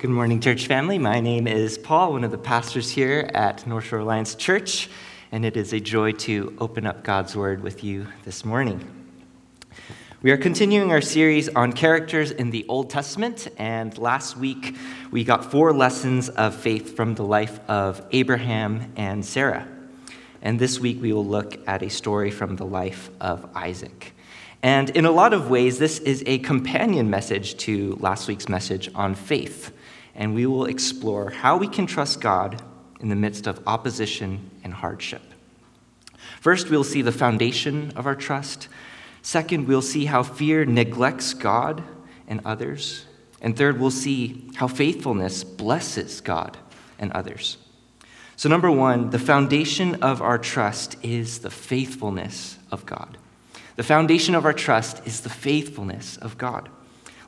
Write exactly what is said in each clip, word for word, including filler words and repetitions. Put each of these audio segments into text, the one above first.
Good morning, church family. My name is Paul, one of the pastors here at North Shore Alliance Church, and it is a joy to open up God's Word with you this morning. We are continuing our series on characters in the Old Testament, and last week we got four lessons of faith from the life of Abraham and Sarah. And this week we will look at a story from the life of Isaac. And in a lot of ways, this is a companion message to last week's message on faith, and we will explore how we can trust God in the midst of opposition and hardship. First, we'll see the foundation of our trust. Second, we'll see how fear neglects God and others. And third, we'll see how faithfulness blesses God and others. So number one, the foundation of our trust is the faithfulness of God. The foundation of our trust is the faithfulness of God.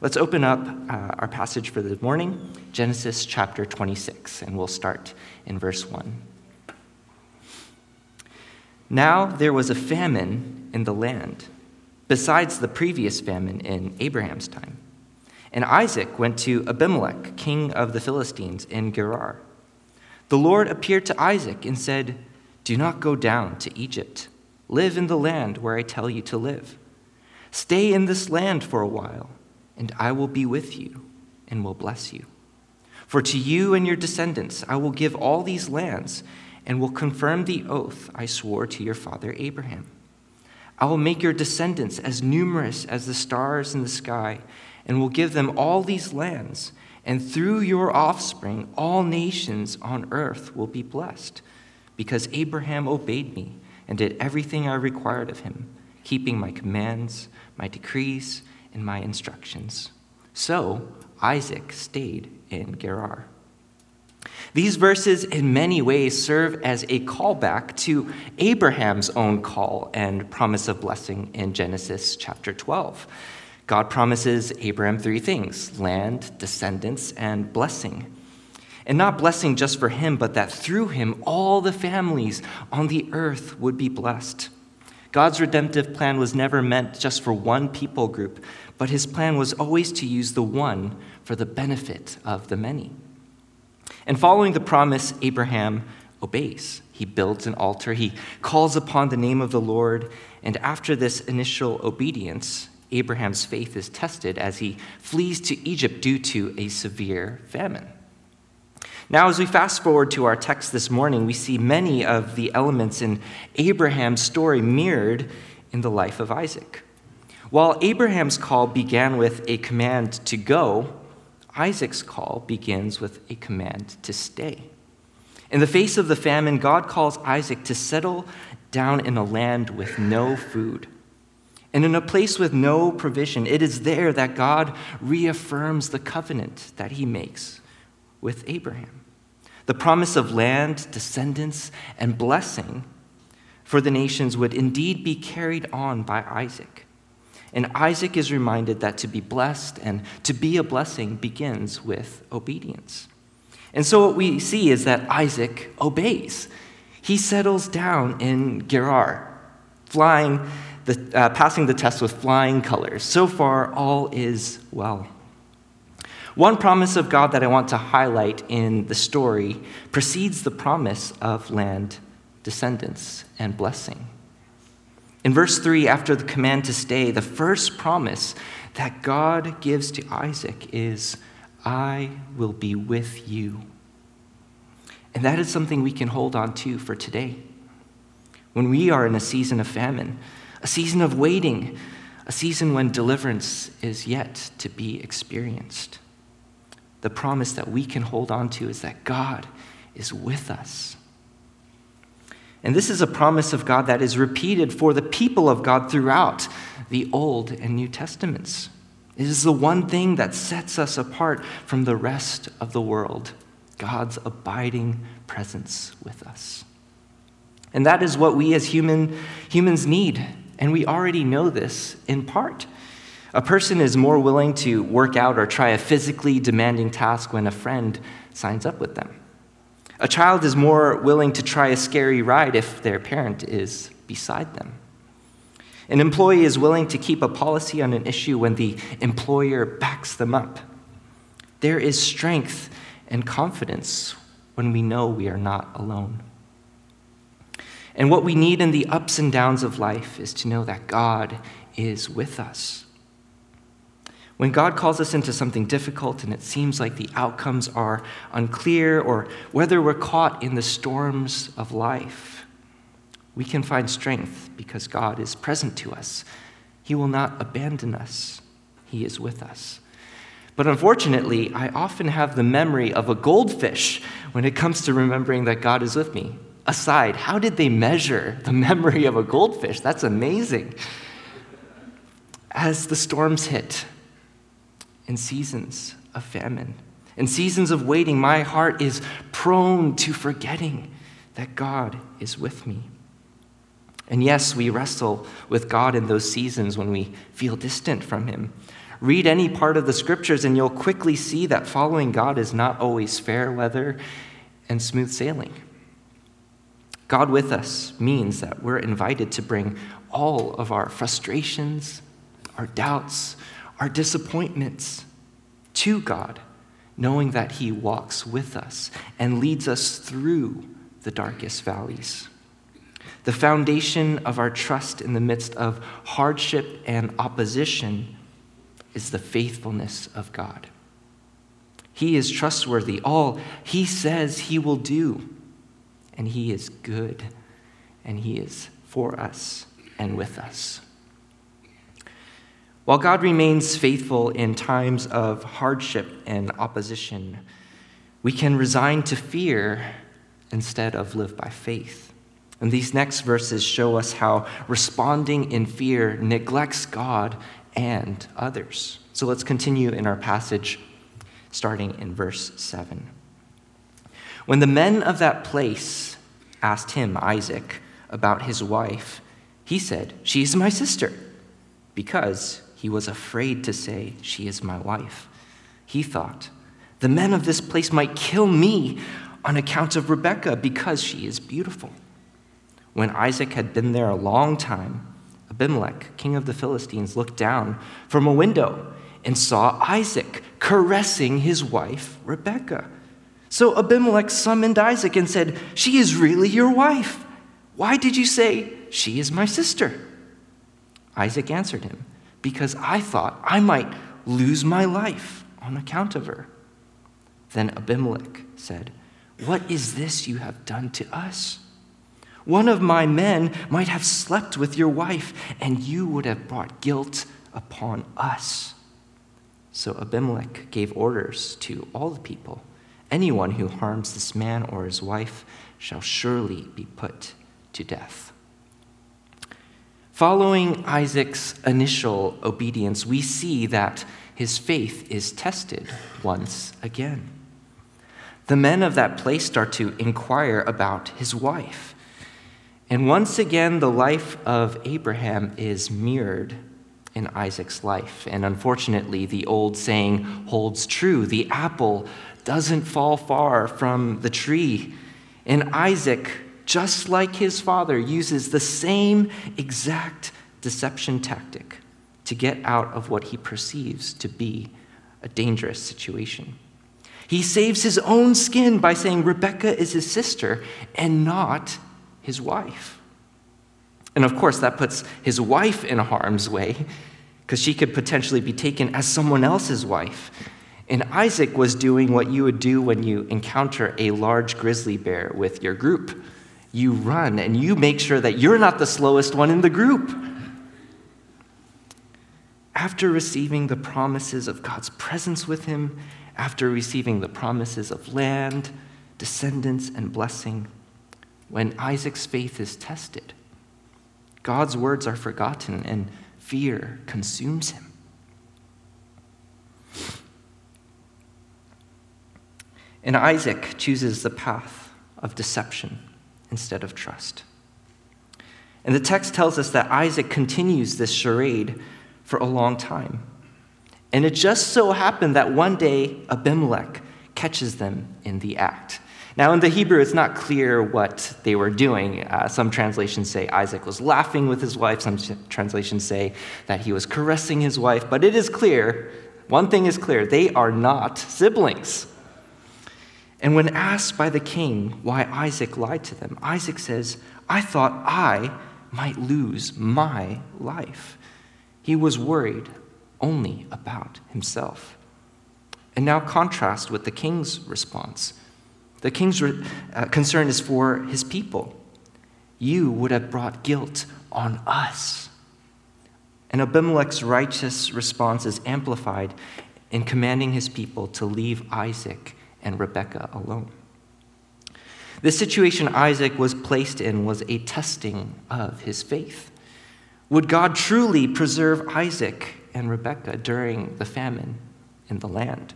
Let's open up uh, our passage for this morning, Genesis chapter twenty-six, and we'll start in verse one. Now there was a famine in the land, besides the previous famine in Abraham's time. And Isaac went to Abimelech, king of the Philistines, in Gerar. The Lord appeared to Isaac and said, "Do not go down to Egypt. Live in the land where I tell you to live. Stay in this land for a while, and I will be with you and will bless you. For to you and your descendants I will give all these lands and will confirm the oath I swore to your father Abraham. I will make your descendants as numerous as the stars in the sky, and will give them all these lands, and through your offspring all nations on earth will be blessed, because Abraham obeyed me and did everything I required of him, keeping my commands, my decrees, and my instructions." So Isaac stayed in Gerar. These verses in many ways serve as a callback to Abraham's own call and promise of blessing in Genesis chapter twelve. God promises Abraham three things: land, descendants, and blessing. And not blessing just for him, but that through him all the families on the earth would be blessed. God's redemptive plan was never meant just for one people group, but his plan was always to use the one for the benefit of the many. And following the promise, Abraham obeys. He builds an altar. He calls upon the name of the Lord. And after this initial obedience, Abraham's faith is tested as he flees to Egypt due to a severe famine. Now, as we fast forward to our text this morning, we see many of the elements in Abraham's story mirrored in the life of Isaac. While Abraham's call began with a command to go, Isaac's call begins with a command to stay. In the face of the famine, God calls Isaac to settle down in a land with no food. And in a place with no provision, it is there that God reaffirms the covenant that he makes with Abraham. The promise of land, descendants, and blessing for the nations would indeed be carried on by Isaac. And Isaac is reminded that to be blessed and to be a blessing begins with obedience. And so what we see is that Isaac obeys. He settles down in Gerar, flying the, uh, passing the test with flying colors. So far, all is well. One promise of God that I want to highlight in the story precedes the promise of land, descendants, and blessing. In verse three, after the command to stay, the first promise that God gives to Isaac is, "I will be with you." And that is something we can hold on to for today. When we are in a season of famine, a season of waiting, a season when deliverance is yet to be experienced, the promise that we can hold on to is that God is with us. And this is a promise of God that is repeated for the people of God throughout the Old and New Testaments. It is the one thing that sets us apart from the rest of the world: God's abiding presence with us. And that is what we as human humans need, and we already know this in part. A person is more willing to work out or try a physically demanding task when a friend signs up with them. A child is more willing to try a scary ride if their parent is beside them. An employee is willing to keep a policy on an issue when the employer backs them up. There is strength and confidence when we know we are not alone. And what we need in the ups and downs of life is to know that God is with us. When God calls us into something difficult and it seems like the outcomes are unclear, or whether we're caught in the storms of life, we can find strength because God is present to us. He will not abandon us. He is with us. But unfortunately, I often have the memory of a goldfish when it comes to remembering that God is with me. Aside, how did they measure the memory of a goldfish? That's amazing. As the storms hit, in seasons of famine, in seasons of waiting, my heart is prone to forgetting that God is with me. And yes, we wrestle with God in those seasons when we feel distant from him. Read any part of the scriptures and you'll quickly see that following God is not always fair weather and smooth sailing. God with us means that we're invited to bring all of our frustrations, our doubts, our disappointments to God, knowing that he walks with us and leads us through the darkest valleys. The foundation of our trust in the midst of hardship and opposition is the faithfulness of God. He is trustworthy. All he says he will do, and he is good, and he is for us and with us. While God remains faithful in times of hardship and opposition, we can resign to fear instead of live by faith. And these next verses show us how responding in fear neglects God and others. So let's continue in our passage, starting in verse seven. When the men of that place asked him, Isaac, about his wife, he said, "She is my sister," because he was afraid to say, "She is my wife." He thought, "The men of this place might kill me on account of Rebekah, because she is beautiful." When Isaac had been there a long time, Abimelech, king of the Philistines, looked down from a window and saw Isaac caressing his wife, Rebekah. So Abimelech summoned Isaac and said, "She is really your wife. Why did you say, 'She is my sister'?" Isaac answered him, "Because I thought I might lose my life on account of her." Then Abimelech said, "What is this you have done to us? One of my men might have slept with your wife, and you would have brought guilt upon us." So Abimelech gave orders to all the people, "Anyone who harms this man or his wife shall surely be put to death." Following Isaac's initial obedience, we see that his faith is tested once again. The men of that place start to inquire about his wife. And once again, the life of Abraham is mirrored in Isaac's life. And unfortunately, the old saying holds true: the apple doesn't fall far from the tree. And Isaac, just like his father, uses the same exact deception tactic to get out of what he perceives to be a dangerous situation. He saves his own skin by saying Rebekah is his sister and not his wife. And of course, that puts his wife in harm's way, because she could potentially be taken as someone else's wife. And Isaac was doing what you would do when you encounter a large grizzly bear with your group. You run and you make sure that you're not the slowest one in the group. After receiving the promises of God's presence with him, after receiving the promises of land, descendants, and blessing, when Isaac's faith is tested, God's words are forgotten and fear consumes him. And Isaac chooses the path of deception instead of trust. And the text tells us that Isaac continues this charade for a long time. And it just so happened that one day Abimelech catches them in the act. Now, in the Hebrew, it's not clear what they were doing. Uh, some translations say Isaac was laughing with his wife. Some translations say that he was caressing his wife. But it is clear One thing is clear, they are not siblings. And when asked by the king why Isaac lied to them, Isaac says, I thought I might lose my life. He was worried only about himself. And now contrast with the king's response. The king's re- uh, concern is for his people. You would have brought guilt on us. And Abimelech's righteous response is amplified in commanding his people to leave Isaac and Rebekah alone. The situation Isaac was placed in was a testing of his faith. Would God truly preserve Isaac and Rebekah during the famine in the land?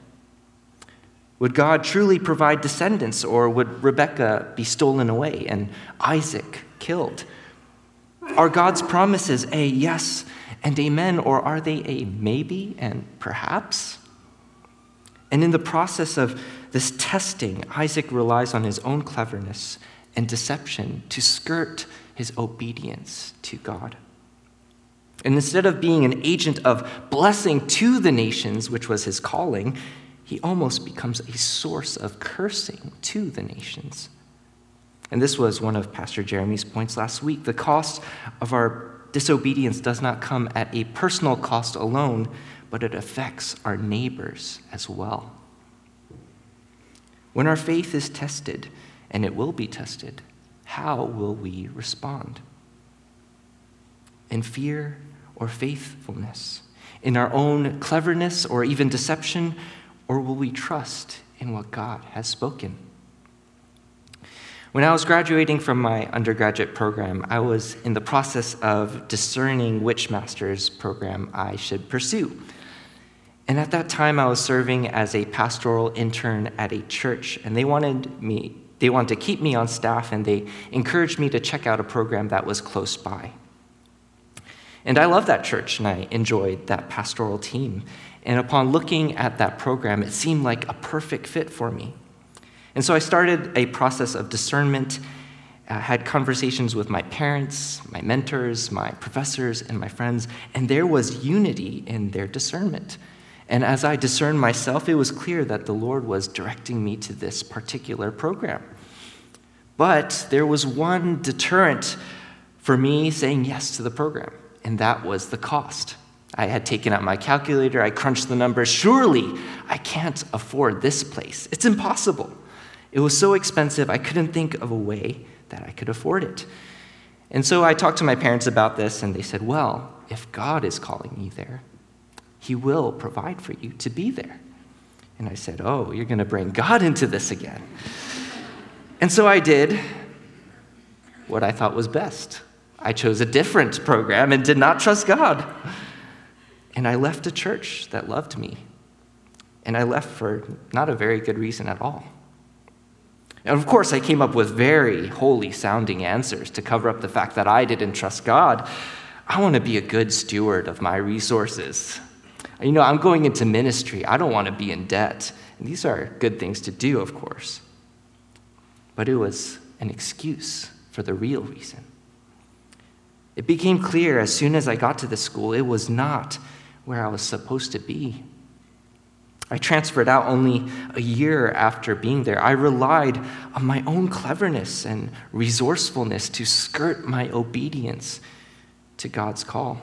Would God truly provide descendants, or would Rebekah be stolen away and Isaac killed? Are God's promises a yes and amen, or are they a maybe and perhaps? And in the process of this testing, Isaac relies on his own cleverness and deception to skirt his obedience to God. And instead of being an agent of blessing to the nations, which was his calling, he almost becomes a source of cursing to the nations. And this was one of Pastor Jeremy's points last week. The cost of our disobedience does not come at a personal cost alone, but it affects our neighbors as well. When our faith is tested, and it will be tested, how will we respond? In fear or faithfulness? In our own cleverness or even deception? Or will we trust in what God has spoken? When I was graduating from my undergraduate program, I was in the process of discerning which master's program I should pursue. And at that time, I was serving as a pastoral intern at a church, and they wanted me, they wanted to keep me on staff, and they encouraged me to check out a program that was close by. And I loved that church, and I enjoyed that pastoral team. And upon looking at that program, it seemed like a perfect fit for me. And so I started a process of discernment, uh, had conversations with my parents, my mentors, my professors, and my friends, and there was unity in their discernment. And as I discerned myself, it was clear that the Lord was directing me to this particular program. But there was one deterrent for me saying yes to the program, and that was the cost. I had taken out my calculator, I crunched the numbers. Surely I can't afford this place. It's impossible. It was so expensive, I couldn't think of a way that I could afford it. And so I talked to my parents about this, and they said, well, if God is calling you there, he will provide for you to be there. And I said, oh, you're going to bring God into this again. And so I did what I thought was best. I chose a different program and did not trust God. And I left a church that loved me. And I left for not a very good reason at all. And of course, I came up with very holy-sounding answers to cover up the fact that I didn't trust God. I want to be a good steward of my resources. You know, I'm going into ministry. I don't want to be in debt. And these are good things to do, of course. But it was an excuse for the real reason. It became clear as soon as I got to the school, it was not where I was supposed to be. I transferred out only a year after being there. I relied on my own cleverness and resourcefulness to skirt my obedience to God's call.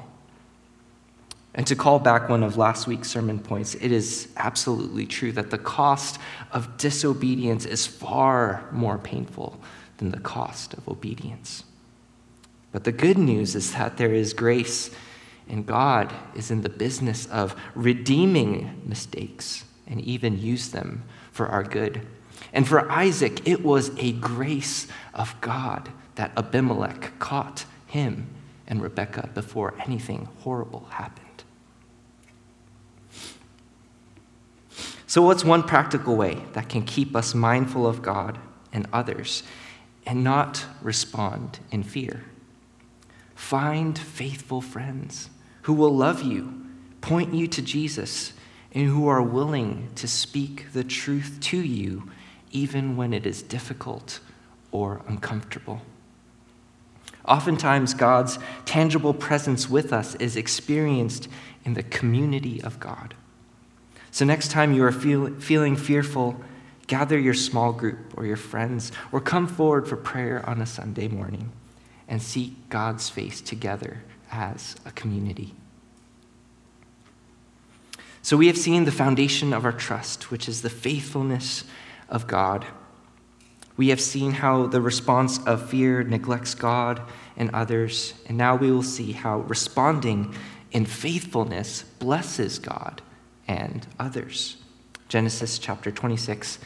And to call back one of last week's sermon points, it is absolutely true that the cost of disobedience is far more painful than the cost of obedience. But the good news is that there is grace, and God is in the business of redeeming mistakes and even use them for our good. And for Isaac, it was a grace of God that Abimelech caught him and Rebekah before anything horrible happened. So what's one practical way that can keep us mindful of God and others and not respond in fear? Find faithful friends who will love you, point you to Jesus, and who are willing to speak the truth to you, even when it is difficult or uncomfortable. Oftentimes, God's tangible presence with us is experienced in the community of God, So next time you are feel, feeling fearful, gather your small group or your friends, or come forward for prayer on a Sunday morning and seek God's face together as a community. So we have seen the foundation of our trust, which is the faithfulness of God. We have seen how the response of fear neglects God and others, and now we will see how responding in faithfulness blesses God and others. Genesis chapter twenty-six,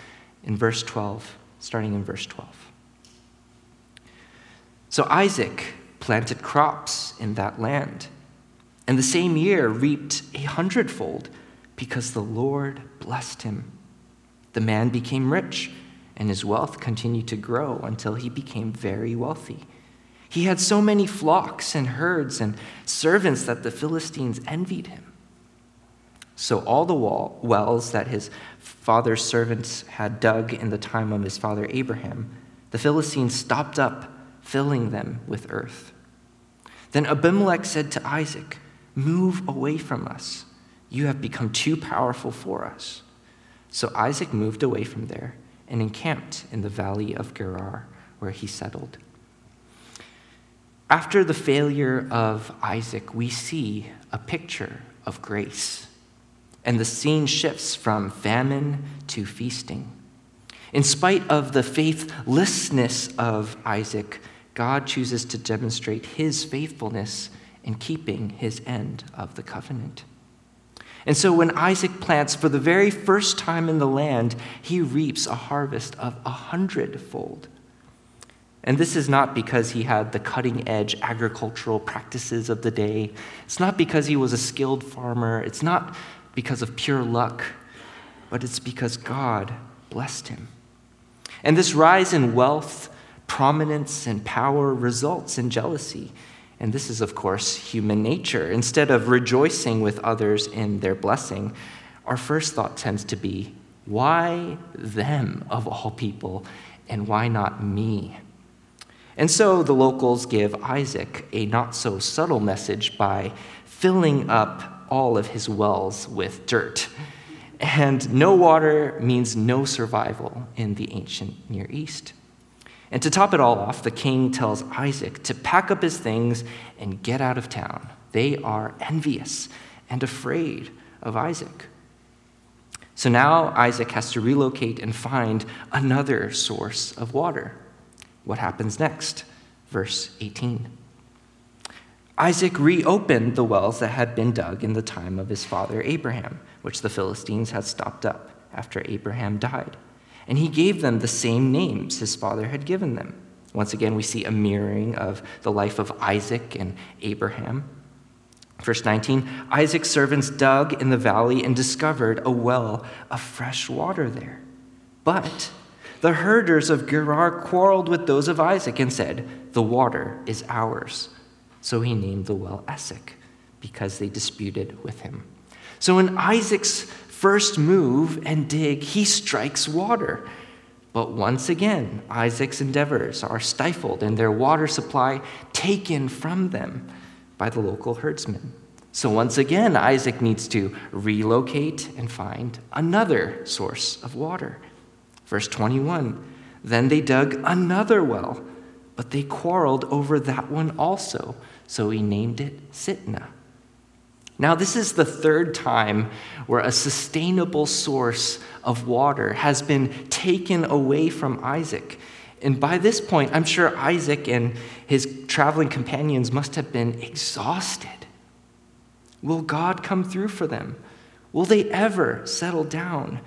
in verse twelve, starting in verse twelve. So Isaac planted crops in that land, and the same year reaped a hundredfold, because the Lord blessed him. The man became rich, and his wealth continued to grow until he became very wealthy. He had so many flocks and herds and servants that the Philistines envied him. So all the wall, wells that his father's servants had dug in the time of his father Abraham, the Philistines stopped up, filling them with earth. Then Abimelech said to Isaac, "Move away from us. You have become too powerful for us." So Isaac moved away from there and encamped in the valley of Gerar, where he settled. After the failure of Isaac, we see a picture of grace, and the scene shifts from famine to feasting. In spite of the faithlessness of Isaac, God chooses to demonstrate his faithfulness in keeping his end of the covenant. And so when Isaac plants for the very first time in the land, he reaps a harvest of a hundredfold. And this is not because he had the cutting-edge agricultural practices of the day. It's not because he was a skilled farmer. It's not because of pure luck, but it's because God blessed him. And this rise in wealth, prominence, and power results in jealousy. And this is, of course, human nature. Instead of rejoicing with others in their blessing, our first thought tends to be, why them of all people, and why not me? And so the locals give Isaac a not-so-subtle message by filling up all of his wells with dirt. And no water means no survival in the ancient Near East. And to top it all off, the king tells Isaac to pack up his things and get out of town. They are envious and afraid of Isaac. So now Isaac has to relocate and find another source of water. What happens next? Verse eighteen. Isaac reopened the wells that had been dug in the time of his father Abraham, which the Philistines had stopped up after Abraham died. And he gave them the same names his father had given them. Once again, we see a mirroring of the life of Isaac and Abraham. Verse nineteen, Isaac's servants dug in the valley and discovered a well of fresh water there. But the herders of Gerar quarreled with those of Isaac and said, "The water is ours." So he named the well Esek, because they disputed with him. So in Isaac's first move and dig, he strikes water. But once again, Isaac's endeavors are stifled and their water supply taken from them by the local herdsmen. So once again, Isaac needs to relocate and find another source of water. Verse twenty-one, then they dug another well, but they quarreled over that one also, so he named it Sitna. Now, this is the third time where a sustainable source of water has been taken away from Isaac. And by this point, I'm sure Isaac and his traveling companions must have been exhausted. Will God come through for them? Will they ever settle down?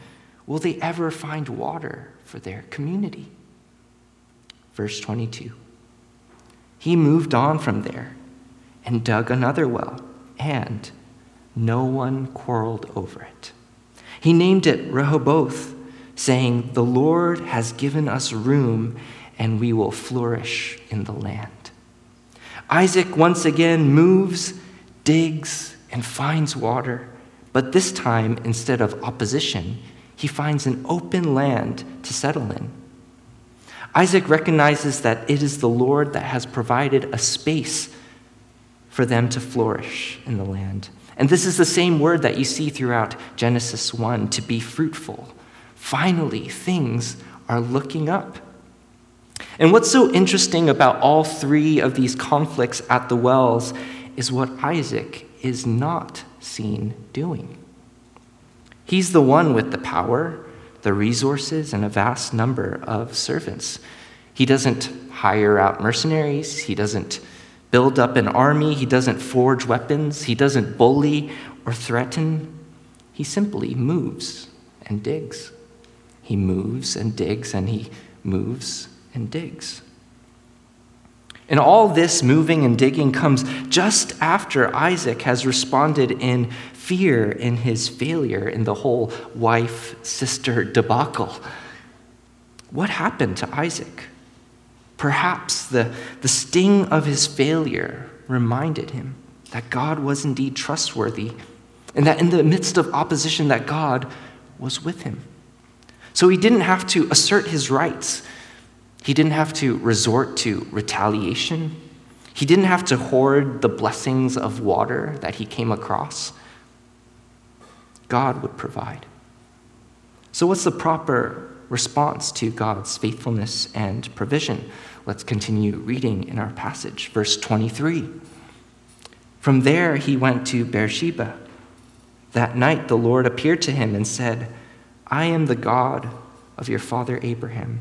Will they ever find water for their community? Verse twenty-two. He moved on from there and dug another well, and no one quarreled over it. He named it Rehoboth, saying, "The Lord has given us room, and we will flourish in the land." Isaac once again moves, digs, and finds water, but this time, instead of opposition, he finds an open land to settle in. Isaac recognizes that it is the Lord that has provided a space for them to flourish in the land. And this is the same word that you see throughout Genesis one, to be fruitful. Finally, things are looking up. And what's so interesting about all three of these conflicts at the wells is what Isaac is not seen doing. He's the one with the power, the resources, and a vast number of servants. He doesn't hire out mercenaries. He doesn't build up an army. He doesn't forge weapons. He doesn't bully or threaten. He simply moves and digs. He moves and digs, and he moves and digs. And all this moving and digging comes just after Isaac has responded in fear in his failure in the whole wife-sister debacle. What happened to Isaac? Perhaps the, the sting of his failure reminded him that God was indeed trustworthy and that in the midst of opposition that God was with him. So he didn't have to assert his rights. He didn't have to resort to retaliation. He didn't have to hoard the blessings of water that he came across. God would provide. So what's the proper response to God's faithfulness and provision? Let's continue reading in our passage, verse twenty-three. From there he went to Beersheba. That night the Lord appeared to him and said, I am the God of your father Abraham.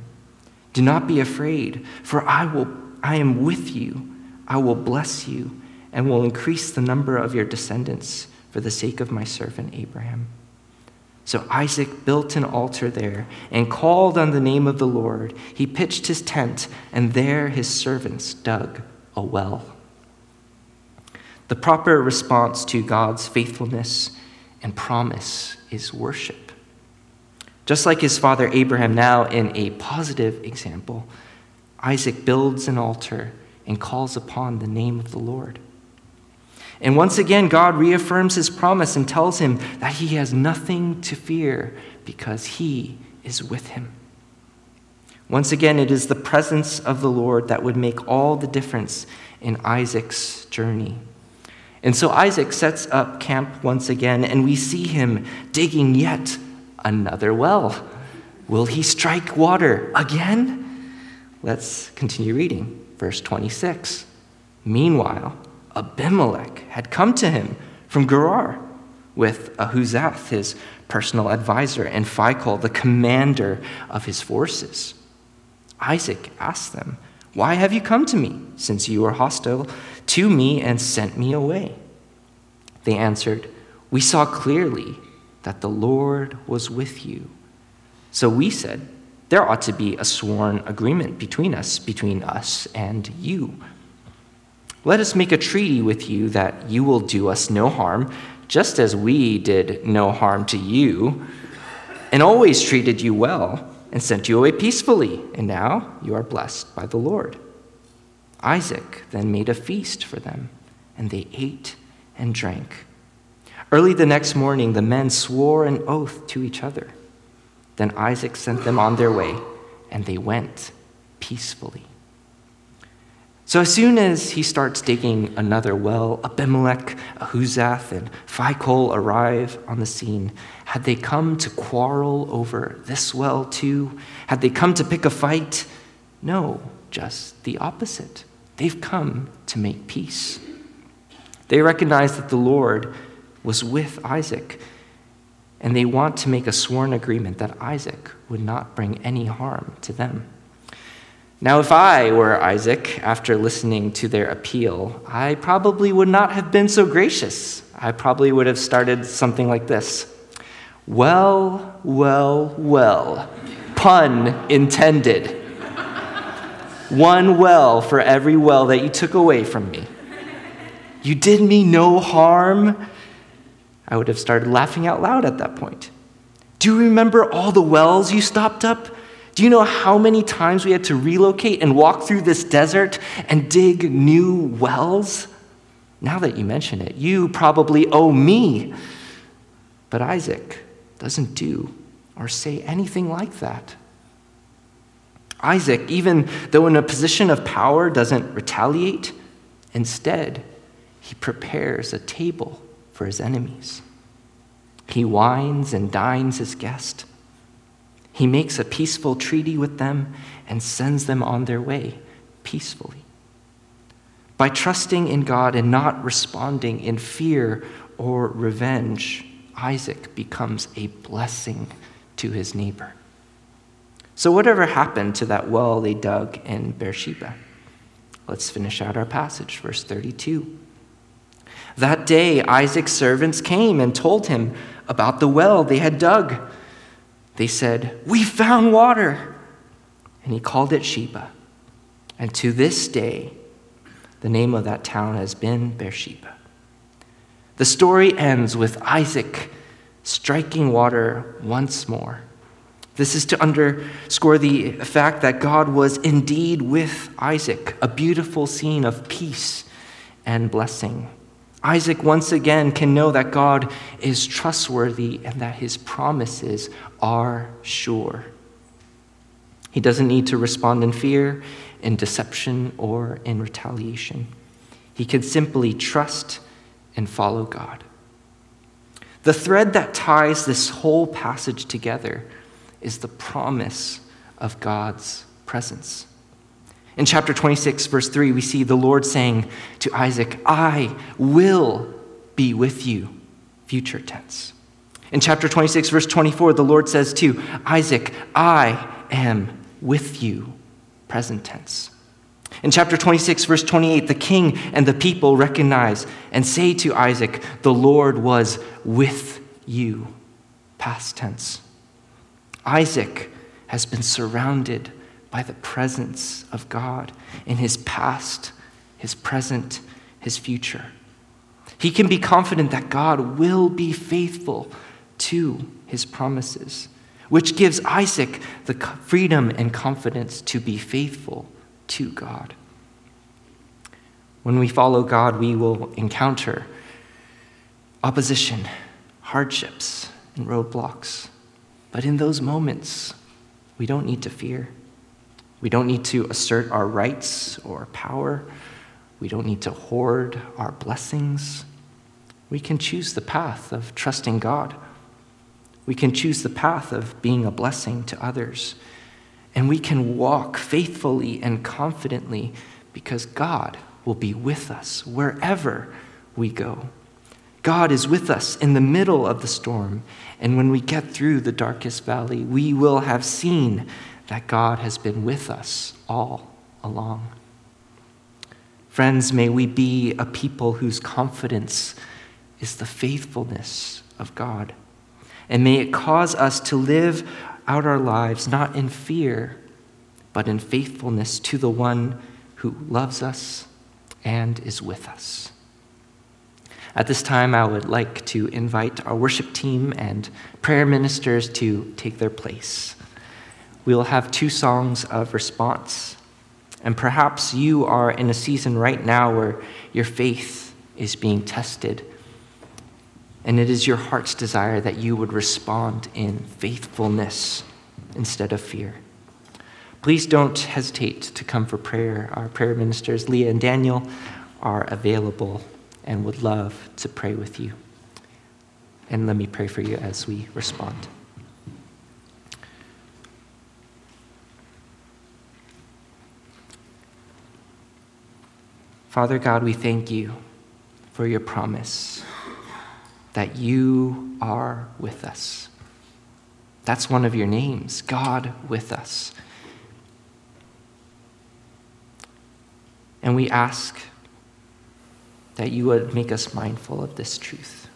Do not be afraid, for I will. I am with you. I will bless you and will increase the number of your descendants for the sake of my servant Abraham. So Isaac built an altar there and called on the name of the Lord. He pitched his tent, and there his servants dug a well. The proper response to God's faithfulness and promise is worship. Just like his father Abraham, now in a positive example, Isaac builds an altar and calls upon the name of the Lord. And once again, God reaffirms his promise and tells him that he has nothing to fear because he is with him. Once again, it is the presence of the Lord that would make all the difference in Isaac's journey. And so Isaac sets up camp once again, and we see him digging yet another well. Will he strike water again? Let's continue reading. Verse twenty-six. Meanwhile, Abimelech had come to him from Gerar with Ahuzath, his personal advisor, and Phicol, the commander of his forces. Isaac asked them, Why have you come to me, since you were hostile to me and sent me away? They answered, We saw clearly that the Lord was with you. So we said, there ought to be a sworn agreement between us, between us and you. Let us make a treaty with you that you will do us no harm, just as we did no harm to you, and always treated you well, and sent you away peacefully, and now you are blessed by the Lord. Isaac then made a feast for them, and they ate and drank. Early the next morning, the men swore an oath to each other. Then Isaac sent them on their way, and they went peacefully. So as soon as he starts digging another well, Abimelech, Ahuzath, and Phicol arrive on the scene. Had they come to quarrel over this well too? Had they come to pick a fight? No, just the opposite. They've come to make peace. They recognize that the Lord was with Isaac, and they want to make a sworn agreement that Isaac would not bring any harm to them. Now, if I were Isaac, after listening to their appeal, I probably would not have been so gracious. I probably would have started something like this. Well, well, well, pun intended. One well for every well that you took away from me. You did me no harm. I would have started laughing out loud at that point. Do you remember all the wells you stopped up? Do you know how many times we had to relocate and walk through this desert and dig new wells? Now that you mention it, you probably owe me. But Isaac doesn't do or say anything like that. Isaac, even though in a position of power, doesn't retaliate. Instead, he prepares a table for his enemies. He wines and dines his guest. He makes a peaceful treaty with them and sends them on their way peacefully. By trusting in God and not responding in fear or revenge, Isaac becomes a blessing to his neighbor. So whatever happened to that well they dug in Beersheba? Let's finish out our passage, verse thirty-two. That day Isaac's servants came and told him about the well they had dug. They said, "We found water." And he called it Sheba. And to this day, the name of that town has been Beersheba. The story ends with Isaac striking water once more. This is to underscore the fact that God was indeed with Isaac, a beautiful scene of peace and blessing. Isaac once again can know that God is trustworthy and that his promises are sure. He doesn't need to respond in fear, in deception, or in retaliation. He can simply trust and follow God. The thread that ties this whole passage together is the promise of God's presence. In chapter twenty-six, verse three, we see the Lord saying to Isaac, "I will be with you," future tense. In chapter twenty-six, verse twenty-four, the Lord says to Isaac, "I am with you," present tense. In chapter twenty-six, verse twenty-eight, the king and the people recognize and say to Isaac, "The Lord was with you," past tense. Isaac has been surrounded by the presence of God in his past, his present, his future. He can be confident that God will be faithful to his promises, which gives Isaac the freedom and confidence to be faithful to God. When we follow God, we will encounter opposition, hardships, and roadblocks. But in those moments, we don't need to fear. We don't need to assert our rights or power. We don't need to hoard our blessings. We can choose the path of trusting God. We can choose the path of being a blessing to others. And we can walk faithfully and confidently because God will be with us wherever we go. God is with us in the middle of the storm, and when we get through the darkest valley, we will have seen that God has been with us all along. Friends, may we be a people whose confidence is the faithfulness of God, and may it cause us to live out our lives not in fear, but in faithfulness to the one who loves us and is with us. At this time, I would like to invite our worship team and prayer ministers to take their place. We'll have two songs of response, and perhaps you are in a season right now where your faith is being tested, and it is your heart's desire that you would respond in faithfulness instead of fear. Please don't hesitate to come for prayer. Our prayer ministers, Leah and Daniel, are available and would love to pray with you. And let me pray for you as we respond. Father God, we thank you for your promise that you are with us. That's one of your names, God with us. And we ask that you would make us mindful of this truth,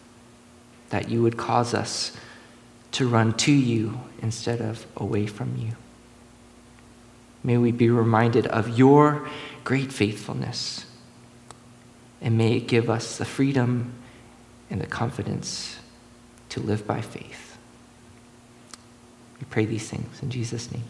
that you would cause us to run to you instead of away from you. May we be reminded of your great faithfulness, and may it give us the freedom and the confidence to live by faith. We pray these things in Jesus' name.